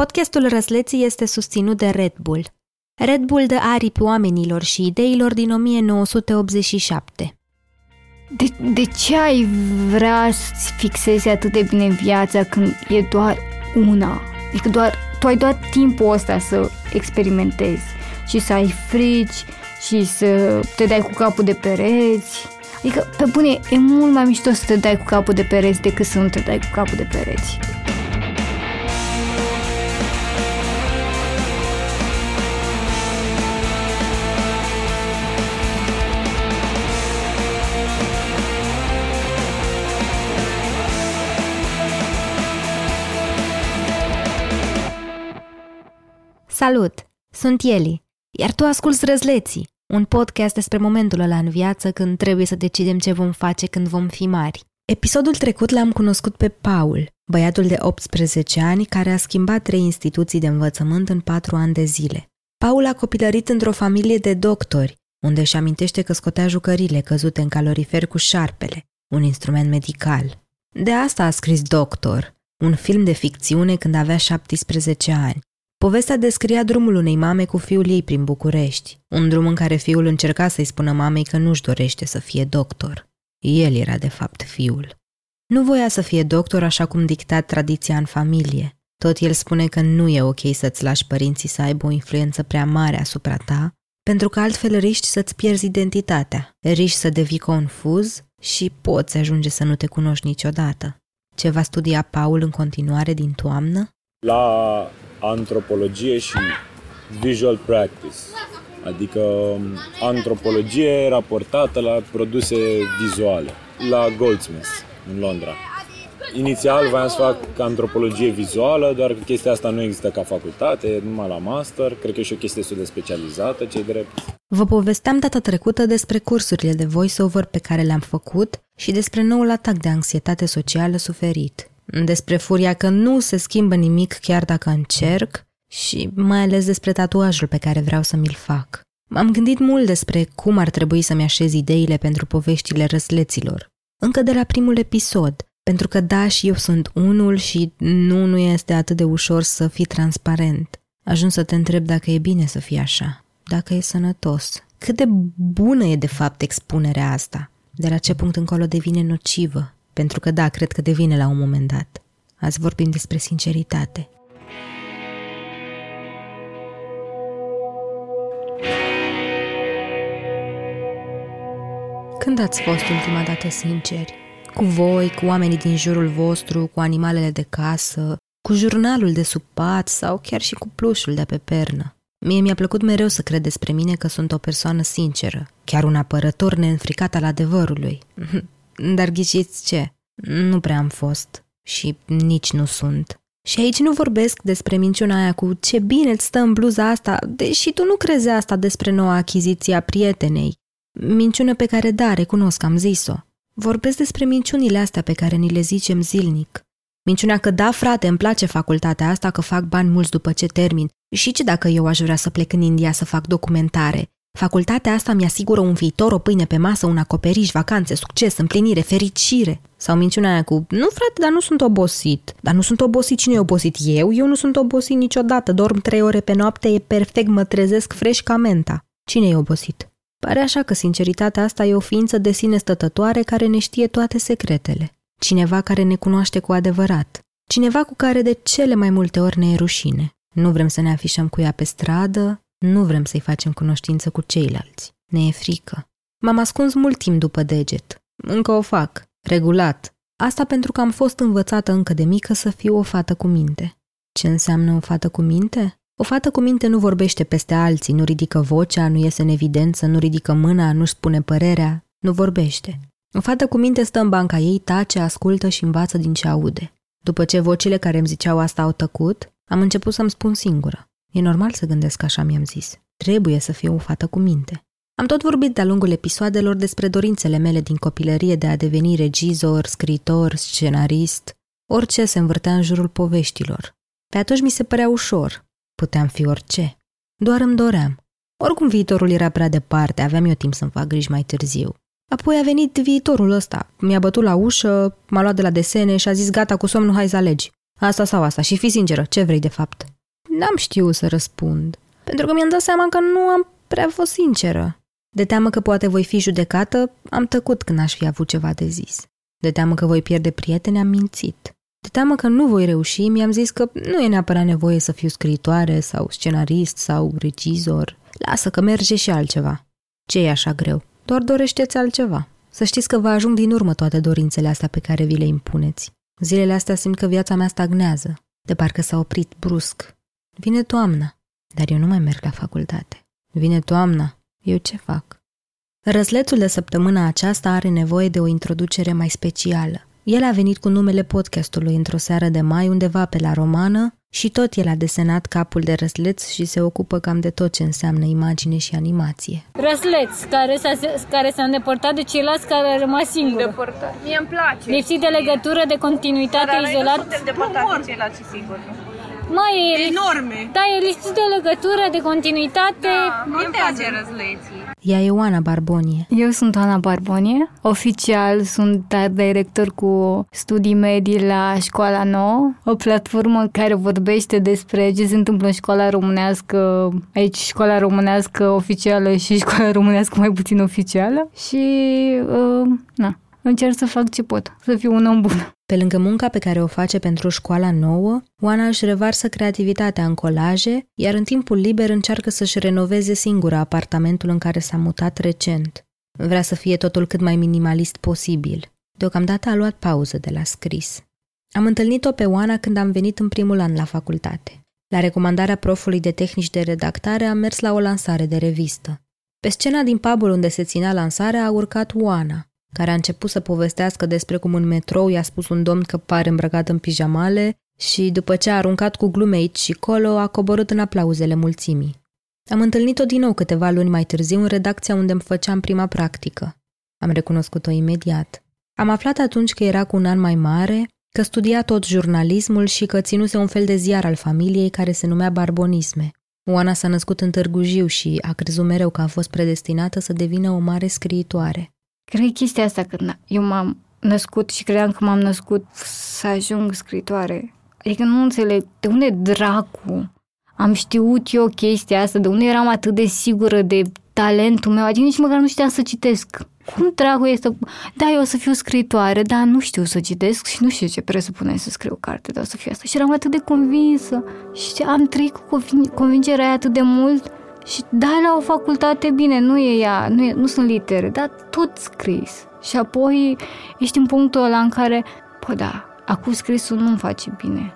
Podcastul Răsleții este susținut de Red Bull. Red Bull dă aripi oamenilor și ideilor din 1987. De ce ai vrea să-ți fixezi atât de bine viața când e doar una? Adică tu ai doar timpul ăsta să experimentezi și să ai frici și să te dai cu capul de pereți. Adică, pe bune, e mult mai mișto să te dai cu capul de pereți decât să nu te dai cu capul de pereți. Salut! Sunt Ellie, iar tu asculți Răzleții, un podcast despre momentul ăla în viață când trebuie să decidem ce vom face când vom fi mari. Episodul trecut l-am cunoscut pe Paul, băiatul de 18 ani care a schimbat 3 instituții de învățământ în 4 ani de zile. Paul a copilărit într-o familie de doctori, unde își amintește că scotea jucările căzute în calorifer cu șarpele, un instrument medical. De asta a scris Doctor, un film de ficțiune când avea 17 ani. Povestea descria drumul unei mame cu fiul ei prin București, un drum în care fiul încerca să-i spună mamei că nu-și dorește să fie doctor. El era de fapt fiul. Nu voia să fie doctor așa cum dicta tradiția în familie. Tot el spune că nu e ok să-ți lași părinții să aibă o influență prea mare asupra ta, pentru că altfel riști să-ți pierzi identitatea, riști să devii confuz și poți ajunge să nu te cunoști niciodată. Ce va studia Paul în continuare din toamnă? La antropologie și visual practice, adică antropologie raportată la produse vizuale, la Goldsmiths, în Londra. Inițial voiam să fac antropologie vizuală, doar că chestia asta nu există ca facultate, e numai la master, cred că e și o chestie destul de specializată, ce-i drept. Vă povesteam data trecută despre cursurile de voice-over pe care le-am făcut și despre noul atac de anxietate socială suferit. Despre furia că nu se schimbă nimic chiar dacă încerc și mai ales despre tatuajul pe care vreau să mi-l fac. M-am gândit mult despre cum ar trebui să-mi așez ideile pentru poveștile răsleților. Încă de la primul episod, pentru că da, și eu sunt unul și nu este atât de ușor să fii transparent. Ajung să te întreb dacă e bine să fii așa, dacă e sănătos. Cât de bună e de fapt expunerea asta? De la ce punct încolo devine nocivă? Pentru că da, cred că devine la un moment dat. Azi vorbim despre sinceritate. Când ați fost ultima dată sinceri? Cu voi, cu oamenii din jurul vostru, cu animalele de casă, cu jurnalul de sub pat sau chiar și cu plușul de pe pernă. Mie mi-a plăcut mereu să cred despre mine că sunt o persoană sinceră, chiar un apărător neînfricat al adevărului. Dar ghiciți ce? Nu prea am fost și nici nu sunt. Și aici nu vorbesc despre minciuna aia cu ce bine îți stă în bluza asta, deși tu nu crezi asta despre noua achiziție a prietenei. Minciună pe care, da, recunosc că am zis-o. Vorbesc despre minciunile astea pe care ni le zicem zilnic. Minciunea că da, frate, îmi place facultatea asta, că fac bani mulți după ce termin. Și ce dacă eu aș vrea să plec în India să fac documentare? Facultatea asta mi-asigură un viitor, o pâine pe masă, un acoperiș, vacanțe, succes, împlinire, fericire. Sau minciunea aia cu, nu frate, dar nu sunt obosit. Dar nu sunt obosit, cine e obosit? Eu nu sunt obosit niciodată, dorm 3 ore pe noapte, e perfect, mă trezesc fresh ca menta. Cine e obosit? Pare așa că sinceritatea asta e o ființă de sine stătătoare care ne știe toate secretele. Cineva care ne cunoaște cu adevărat. Cineva cu care de cele mai multe ori ne e rușine. Nu vrem să ne afișăm cu ea pe stradă. Nu vrem să-i facem cunoștință cu ceilalți. Ne e frică. M-am ascuns mult timp după deget. Încă o fac. Regulat. Asta pentru că am fost învățată încă de mică să fiu o fată cu minte. Ce înseamnă o fată cu minte? O fată cu minte nu vorbește peste alții, nu ridică vocea, nu iese în evidență, nu ridică mâna, nu-și spune părerea, nu vorbește. O fată cu minte stă în banca ei, tace, ascultă și învață din ce aude. După ce vocile care îmi ziceau asta au tăcut, am început să-mi spun singură. E normal să gândesc așa, mi-am zis. Trebuie să fiu o fată cu minte. Am tot vorbit de-a lungul episoadelor despre dorințele mele din copilărie de a deveni regizor, scriitor, scenarist, orice se învârtea în jurul poveștilor. Pe atunci mi se părea ușor. Puteam fi orice. Doar îmi doream. Oricum viitorul era prea departe, aveam eu timp să-mi fac griji mai târziu. Apoi a venit viitorul ăsta. Mi-a bătut la ușă, m-a luat de la desene și a zis gata, cu somnul, hai să alegi. Asta sau asta și fii sinceră, ce vrei de fapt? N-am știut să răspund, pentru că mi-am dat seama că nu am prea fost sinceră. De teamă că poate voi fi judecată, am tăcut când aș fi avut ceva de zis. De teamă că voi pierde prieteni, am mințit. De teamă că nu voi reuși, mi-am zis că nu e neapărat nevoie să fiu scriitoare sau scenarist sau regizor. Lasă că merge și altceva. Ce e așa greu? Doar dorește-ți altceva. Să știți că vă ajung din urmă toate dorințele astea pe care vi le impuneți. Zilele astea simt că viața mea stagnează, de parcă s-a oprit brusc. Vine toamna, dar eu nu mai merg la facultate. Vine toamna, eu ce fac? Răslețul de săptămâna aceasta are nevoie de o introducere mai specială. El a venit cu numele podcastului într-o seară de mai undeva pe la Romană și tot el a desenat capul de răsleț și se ocupă cam de tot ce înseamnă imagine și animație. Răsleț, care s-a îndepărtat de ceilalți, care a rămas singur. Îndepărtat. Mie îmi place. Lipsit de legătură, de continuitate, dar izolat. Dar noi nu suntem depărtați de ceilalți, sigur. Enorme. Da, e lipsit de legătură, de continuitate. Da, nu te place răsleții. Ea e Ioana Barbonie. Eu sunt Ioana Barbonie. Oficial sunt director cu studii medii la Școala Nouă, o platformă care vorbește despre ce se întâmplă în școala românească, aici școala românească oficială și școala românească mai puțin oficială și încerc să fac ce pot, să fiu un om bun. Pe lângă munca pe care o face pentru Școala Nouă, Oana își revarsă creativitatea în colaje, iar în timpul liber încearcă să-și renoveze singură apartamentul în care s-a mutat recent. Vrea să fie totul cât mai minimalist posibil. Deocamdată a luat pauză de la scris. Am întâlnit-o pe Oana când am venit în primul an la facultate. La recomandarea profului de tehnici de redactare am mers la o lansare de revistă. Pe scena din pub-ul unde se ținea lansarea a urcat Oana, care a început să povestească despre cum în metrou i-a spus un domn că pare îmbrăcat în pijamale și, după ce a aruncat cu glume aici și colo, a coborât în aplauzele mulțimii. Am întâlnit-o din nou câteva luni mai târziu în redacția unde îmi făceam prima practică. Am recunoscut-o imediat. Am aflat atunci că era cu un an mai mare, că studia tot jurnalismul și că ținuse un fel de ziar al familiei care se numea Barbonisme. Oana s-a născut în Târgu Jiu și a crezut mereu că a fost predestinată să devină o mare scriitoare. Cred chestia asta, când eu m-am născut și credeam că m-am născut să ajung scriitoare. Adică nu înțeleg de unde dracu am știut eu chestia asta, de unde eram atât de sigură de talentul meu, adică nici măcar nu știam să citesc. Cum dracu este? Da, eu o să fiu scriitoare, dar nu știu să citesc și nu știu ce presupune să scriu carte, dar o să fiu asta. Și eram atât de convinsă și am trăit cu convingerea aia atât de mult. Și dai la o facultate, bine, nu e ea, nu sunt litere, dar tot scris. Și apoi ești în punctul ăla în care, acum scrisul nu-mi face bine.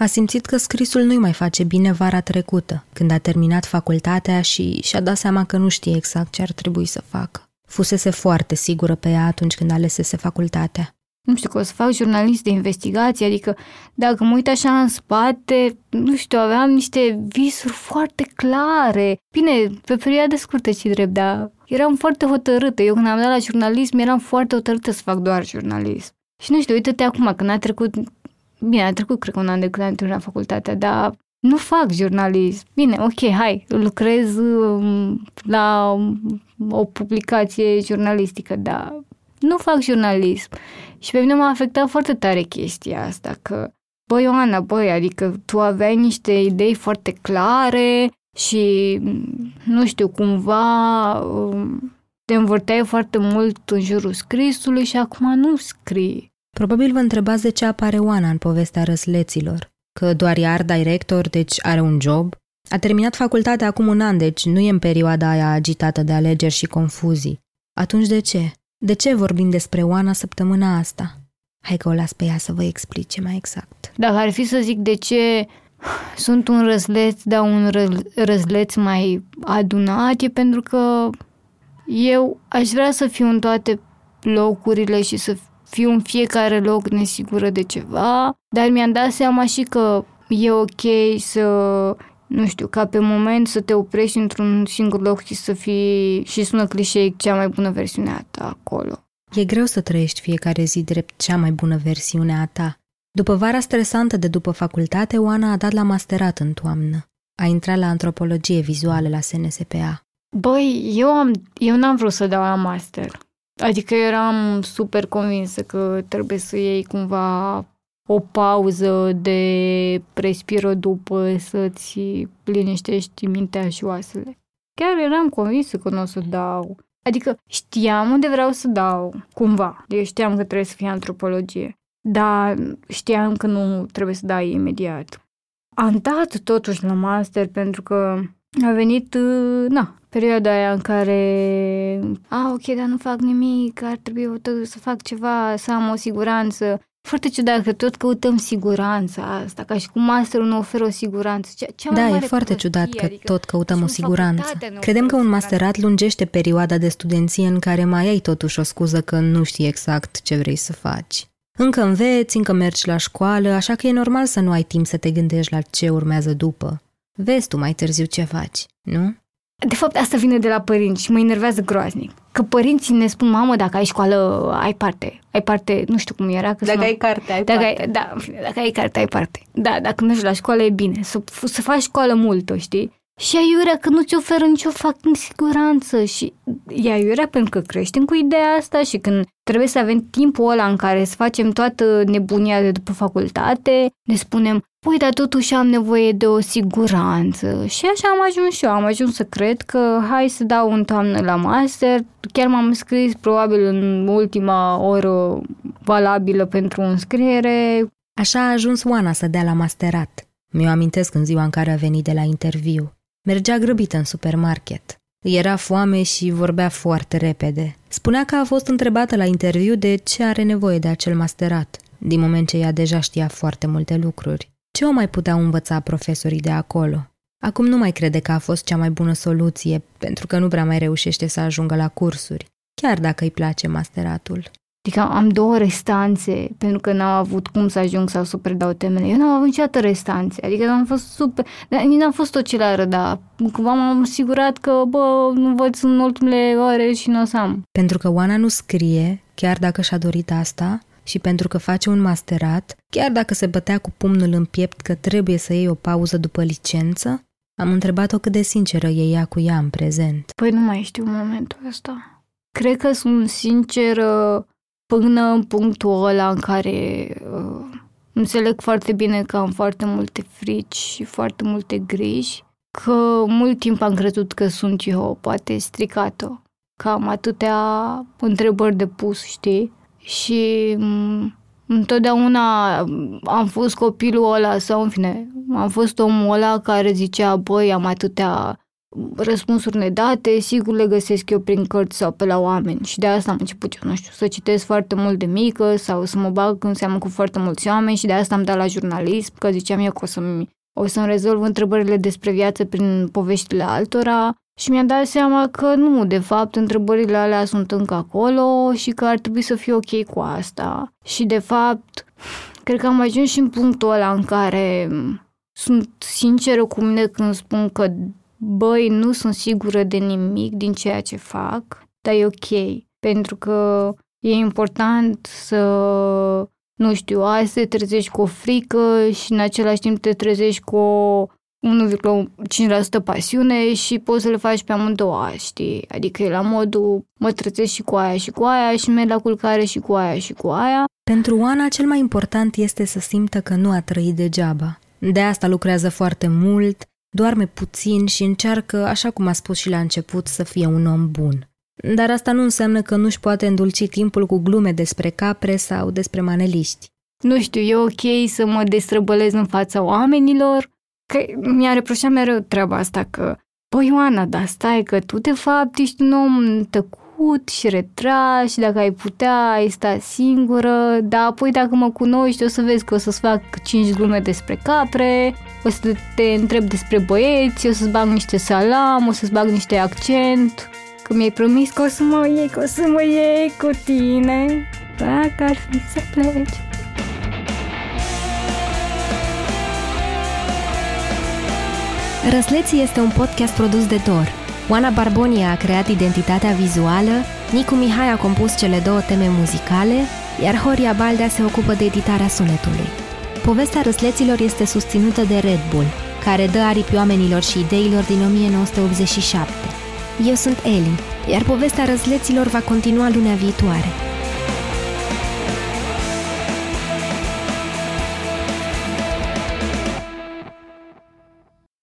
A simțit că scrisul nu-i mai face bine vara trecută, când a terminat facultatea și și-a dat seama că nu știe exact ce ar trebui să facă. Fusese foarte sigură pe ea atunci când alesese facultatea. Nu știu, că o să fac jurnalist de investigație, adică dacă mă uit așa în spate, nu știu, aveam niște visuri foarte clare. Bine, pe perioade scurte și drept, dar eram foarte hotărâtă. Eu când am dat la jurnalism eram foarte hotărâtă să fac doar jurnalism. Și nu știu, uite-te acum, când a trecut, bine, a trecut cred că un an de când am terminat facultatea, dar nu fac jurnalism. Bine, ok, hai, lucrez la o publicație jurnalistică, dar nu fac jurnalism. Și pe mine m-a afectat foarte tare chestia asta, că Ioana, adică tu aveai niște idei foarte clare și, nu știu, cumva te învârteai foarte mult în jurul scrisului și acum nu scrii. Probabil vă întrebați de ce apare Oana în povestea răsleților. Că doar e art director, deci are un job. A terminat facultatea acum un an, deci nu e în perioada aia agitată de alegeri și confuzii. Atunci de ce? De ce vorbim despre Oana săptămâna asta? Hai că o las pe ea să vă explice mai exact. Dacă ar fi să zic de ce sunt un răsleț, dar un răsleț mai adunat, e pentru că eu aș vrea să fiu în toate locurile și să fiu în fiecare loc nesigură de ceva, dar mi-am dat seama și că e ok să, nu știu, ca pe moment să te oprești într-un singur loc și să fii, și sună clișeic, cea mai bună versiune a ta acolo. E greu să trăiești fiecare zi drept cea mai bună versiune a ta. După vara stresantă de după facultate, Oana a dat la masterat în toamnă. A intrat la antropologie vizuală la SNSPA. Băi, eu n-am vrut să dau la master. Adică eram super convinsă că trebuie să iei cumva o pauză de respiră după să-ți liniștești mintea și oasele. Chiar eram convinsă că nu o să dau. Adică știam unde vreau să dau, cumva. Deci știam că trebuie să fie antropologie. Dar știam că nu trebuie să dai imediat. Am dat totuși la master pentru că a venit, perioada aia în care ok, dar nu fac nimic, ar trebui să fac ceva, să am o siguranță. Foarte ciudat că tot căutăm siguranța asta, ca și cum masterul nu oferă o siguranță. E foarte ciudat că tot căutăm o siguranță. Credem că un masterat lungește perioada de studenție în care mai ai totuși o scuză că nu știi exact ce vrei să faci. Încă înveți, încă mergi la școală, așa că e normal să nu ai timp să te gândești la ce urmează după. Vezi tu mai târziu ce faci, nu? De fapt, asta vine de la părinți și mă enervează groaznic. Că părinții ne spun, mamă, dacă ai școală, ai parte, nu știu cum era. Că dacă ai carte, ai parte. Dacă ai carte, ai parte. Da, dacă mergi la școală, e bine. Să faci școală multă, știi? Și aiurea că nu-ți oferă nicio siguranță și e aiurea pentru că creștem cu ideea asta și când trebuie să avem timpul ăla în care să facem toată nebunia de după facultate, ne spunem, dar totuși am nevoie de o siguranță. Și așa am ajuns și eu, am ajuns să cred că hai să dau în toamnă la master, chiar m-am înscris probabil în ultima oră valabilă pentru înscriere. Așa a ajuns Oana să dea la masterat. Mi-o amintesc în ziua în care a venit de la interviu. Mergea grăbită în supermarket. Îi era foame și vorbea foarte repede. Spunea că a fost întrebată la interviu de ce are nevoie de acel masterat, din moment ce ea deja știa foarte multe lucruri. Ce o mai puteau învăța profesorii de acolo? Acum nu mai crede că a fost cea mai bună soluție, pentru că nu prea mai reușește să ajungă la cursuri, chiar dacă îi place masteratul. Adică am 2 restanțe, pentru că n-am avut cum să ajung sau să predau temele. Eu n-am avut niciodată restanțe, adică n-am fost super... N-am fost tot ce lară, dar cumva m-am asigurat că, nu învăț în ultimele ore și n-o să am. Pentru că Oana nu scrie, chiar dacă și-a dorit asta, și pentru că face un masterat, chiar dacă se bătea cu pumnul în piept că trebuie să iei o pauză după licență, am întrebat-o cât de sinceră e ea cu ea în prezent. Păi nu mai știu momentul ăsta. Cred că sunt sinceră până în punctul ăla în care înțeleg foarte bine că am foarte multe frici și foarte multe griji, că mult timp am crezut că sunt eu, poate stricată, că am atâtea întrebări de pus, știi? Și întotdeauna am fost copilul ăla sau, în fine, am fost omul ăla care zicea, am atâtea răspunsuri nedate, sigur le găsesc eu prin cărți sau pe la oameni. Și de asta am început, eu nu știu, să citesc foarte mult de mică sau să mă bag în seamă cu foarte mulți oameni și de asta am dat la jurnalism, că ziceam eu că o să-mi rezolv întrebările despre viață prin poveștile altora. Și mi-am dat seama că nu, de fapt, întrebările alea sunt încă acolo și că ar trebui să fiu ok cu asta. Și, de fapt, cred că am ajuns și în punctul ăla în care sunt sinceră cu mine când spun că, nu sunt sigură de nimic din ceea ce fac, dar e ok. Pentru că e important să, azi te trezești cu o frică și în același timp te trezești cu o 1,5% pasiune și poți să le faci pe amândouă, știi? Adică e la modul, mă trezesc și cu aia și cu aia și merg la culcare și cu aia și cu aia. Pentru Oana, cel mai important este să simtă că nu a trăit degeaba. De asta lucrează foarte mult, doarme puțin și încearcă, așa cum a spus și la început, să fie un om bun. Dar asta nu înseamnă că nu-și poate îndulci timpul cu glume despre capre sau despre maneliști. Nu știu, e ok să mă destrăbălez în fața oamenilor, că mi-a reproșat mereu treaba asta că, Ioana, dar stai că tu de fapt ești un om tăcut și retras și dacă ai putea ai sta singură, dar apoi dacă mă cunoști o să vezi că o să-ți fac 5 glume despre capre, o să te întreb despre băieți, o să-ți bag niște salam, o să-ți bag niște accent, că mi-ai promis că o să mă iei cu tine, dacă ar fi să pleci. Răsleții este un podcast produs de Tor. Ioana Barbonie a creat identitatea vizuală, Nicu Mihai a compus cele 2 teme muzicale, iar Horia Baldea se ocupă de editarea sunetului. Povestea Răsleților este susținută de Red Bull, care dă aripi oamenilor și ideilor din 1987. Eu sunt Ellie, iar povestea răzleților va continua lunea viitoare.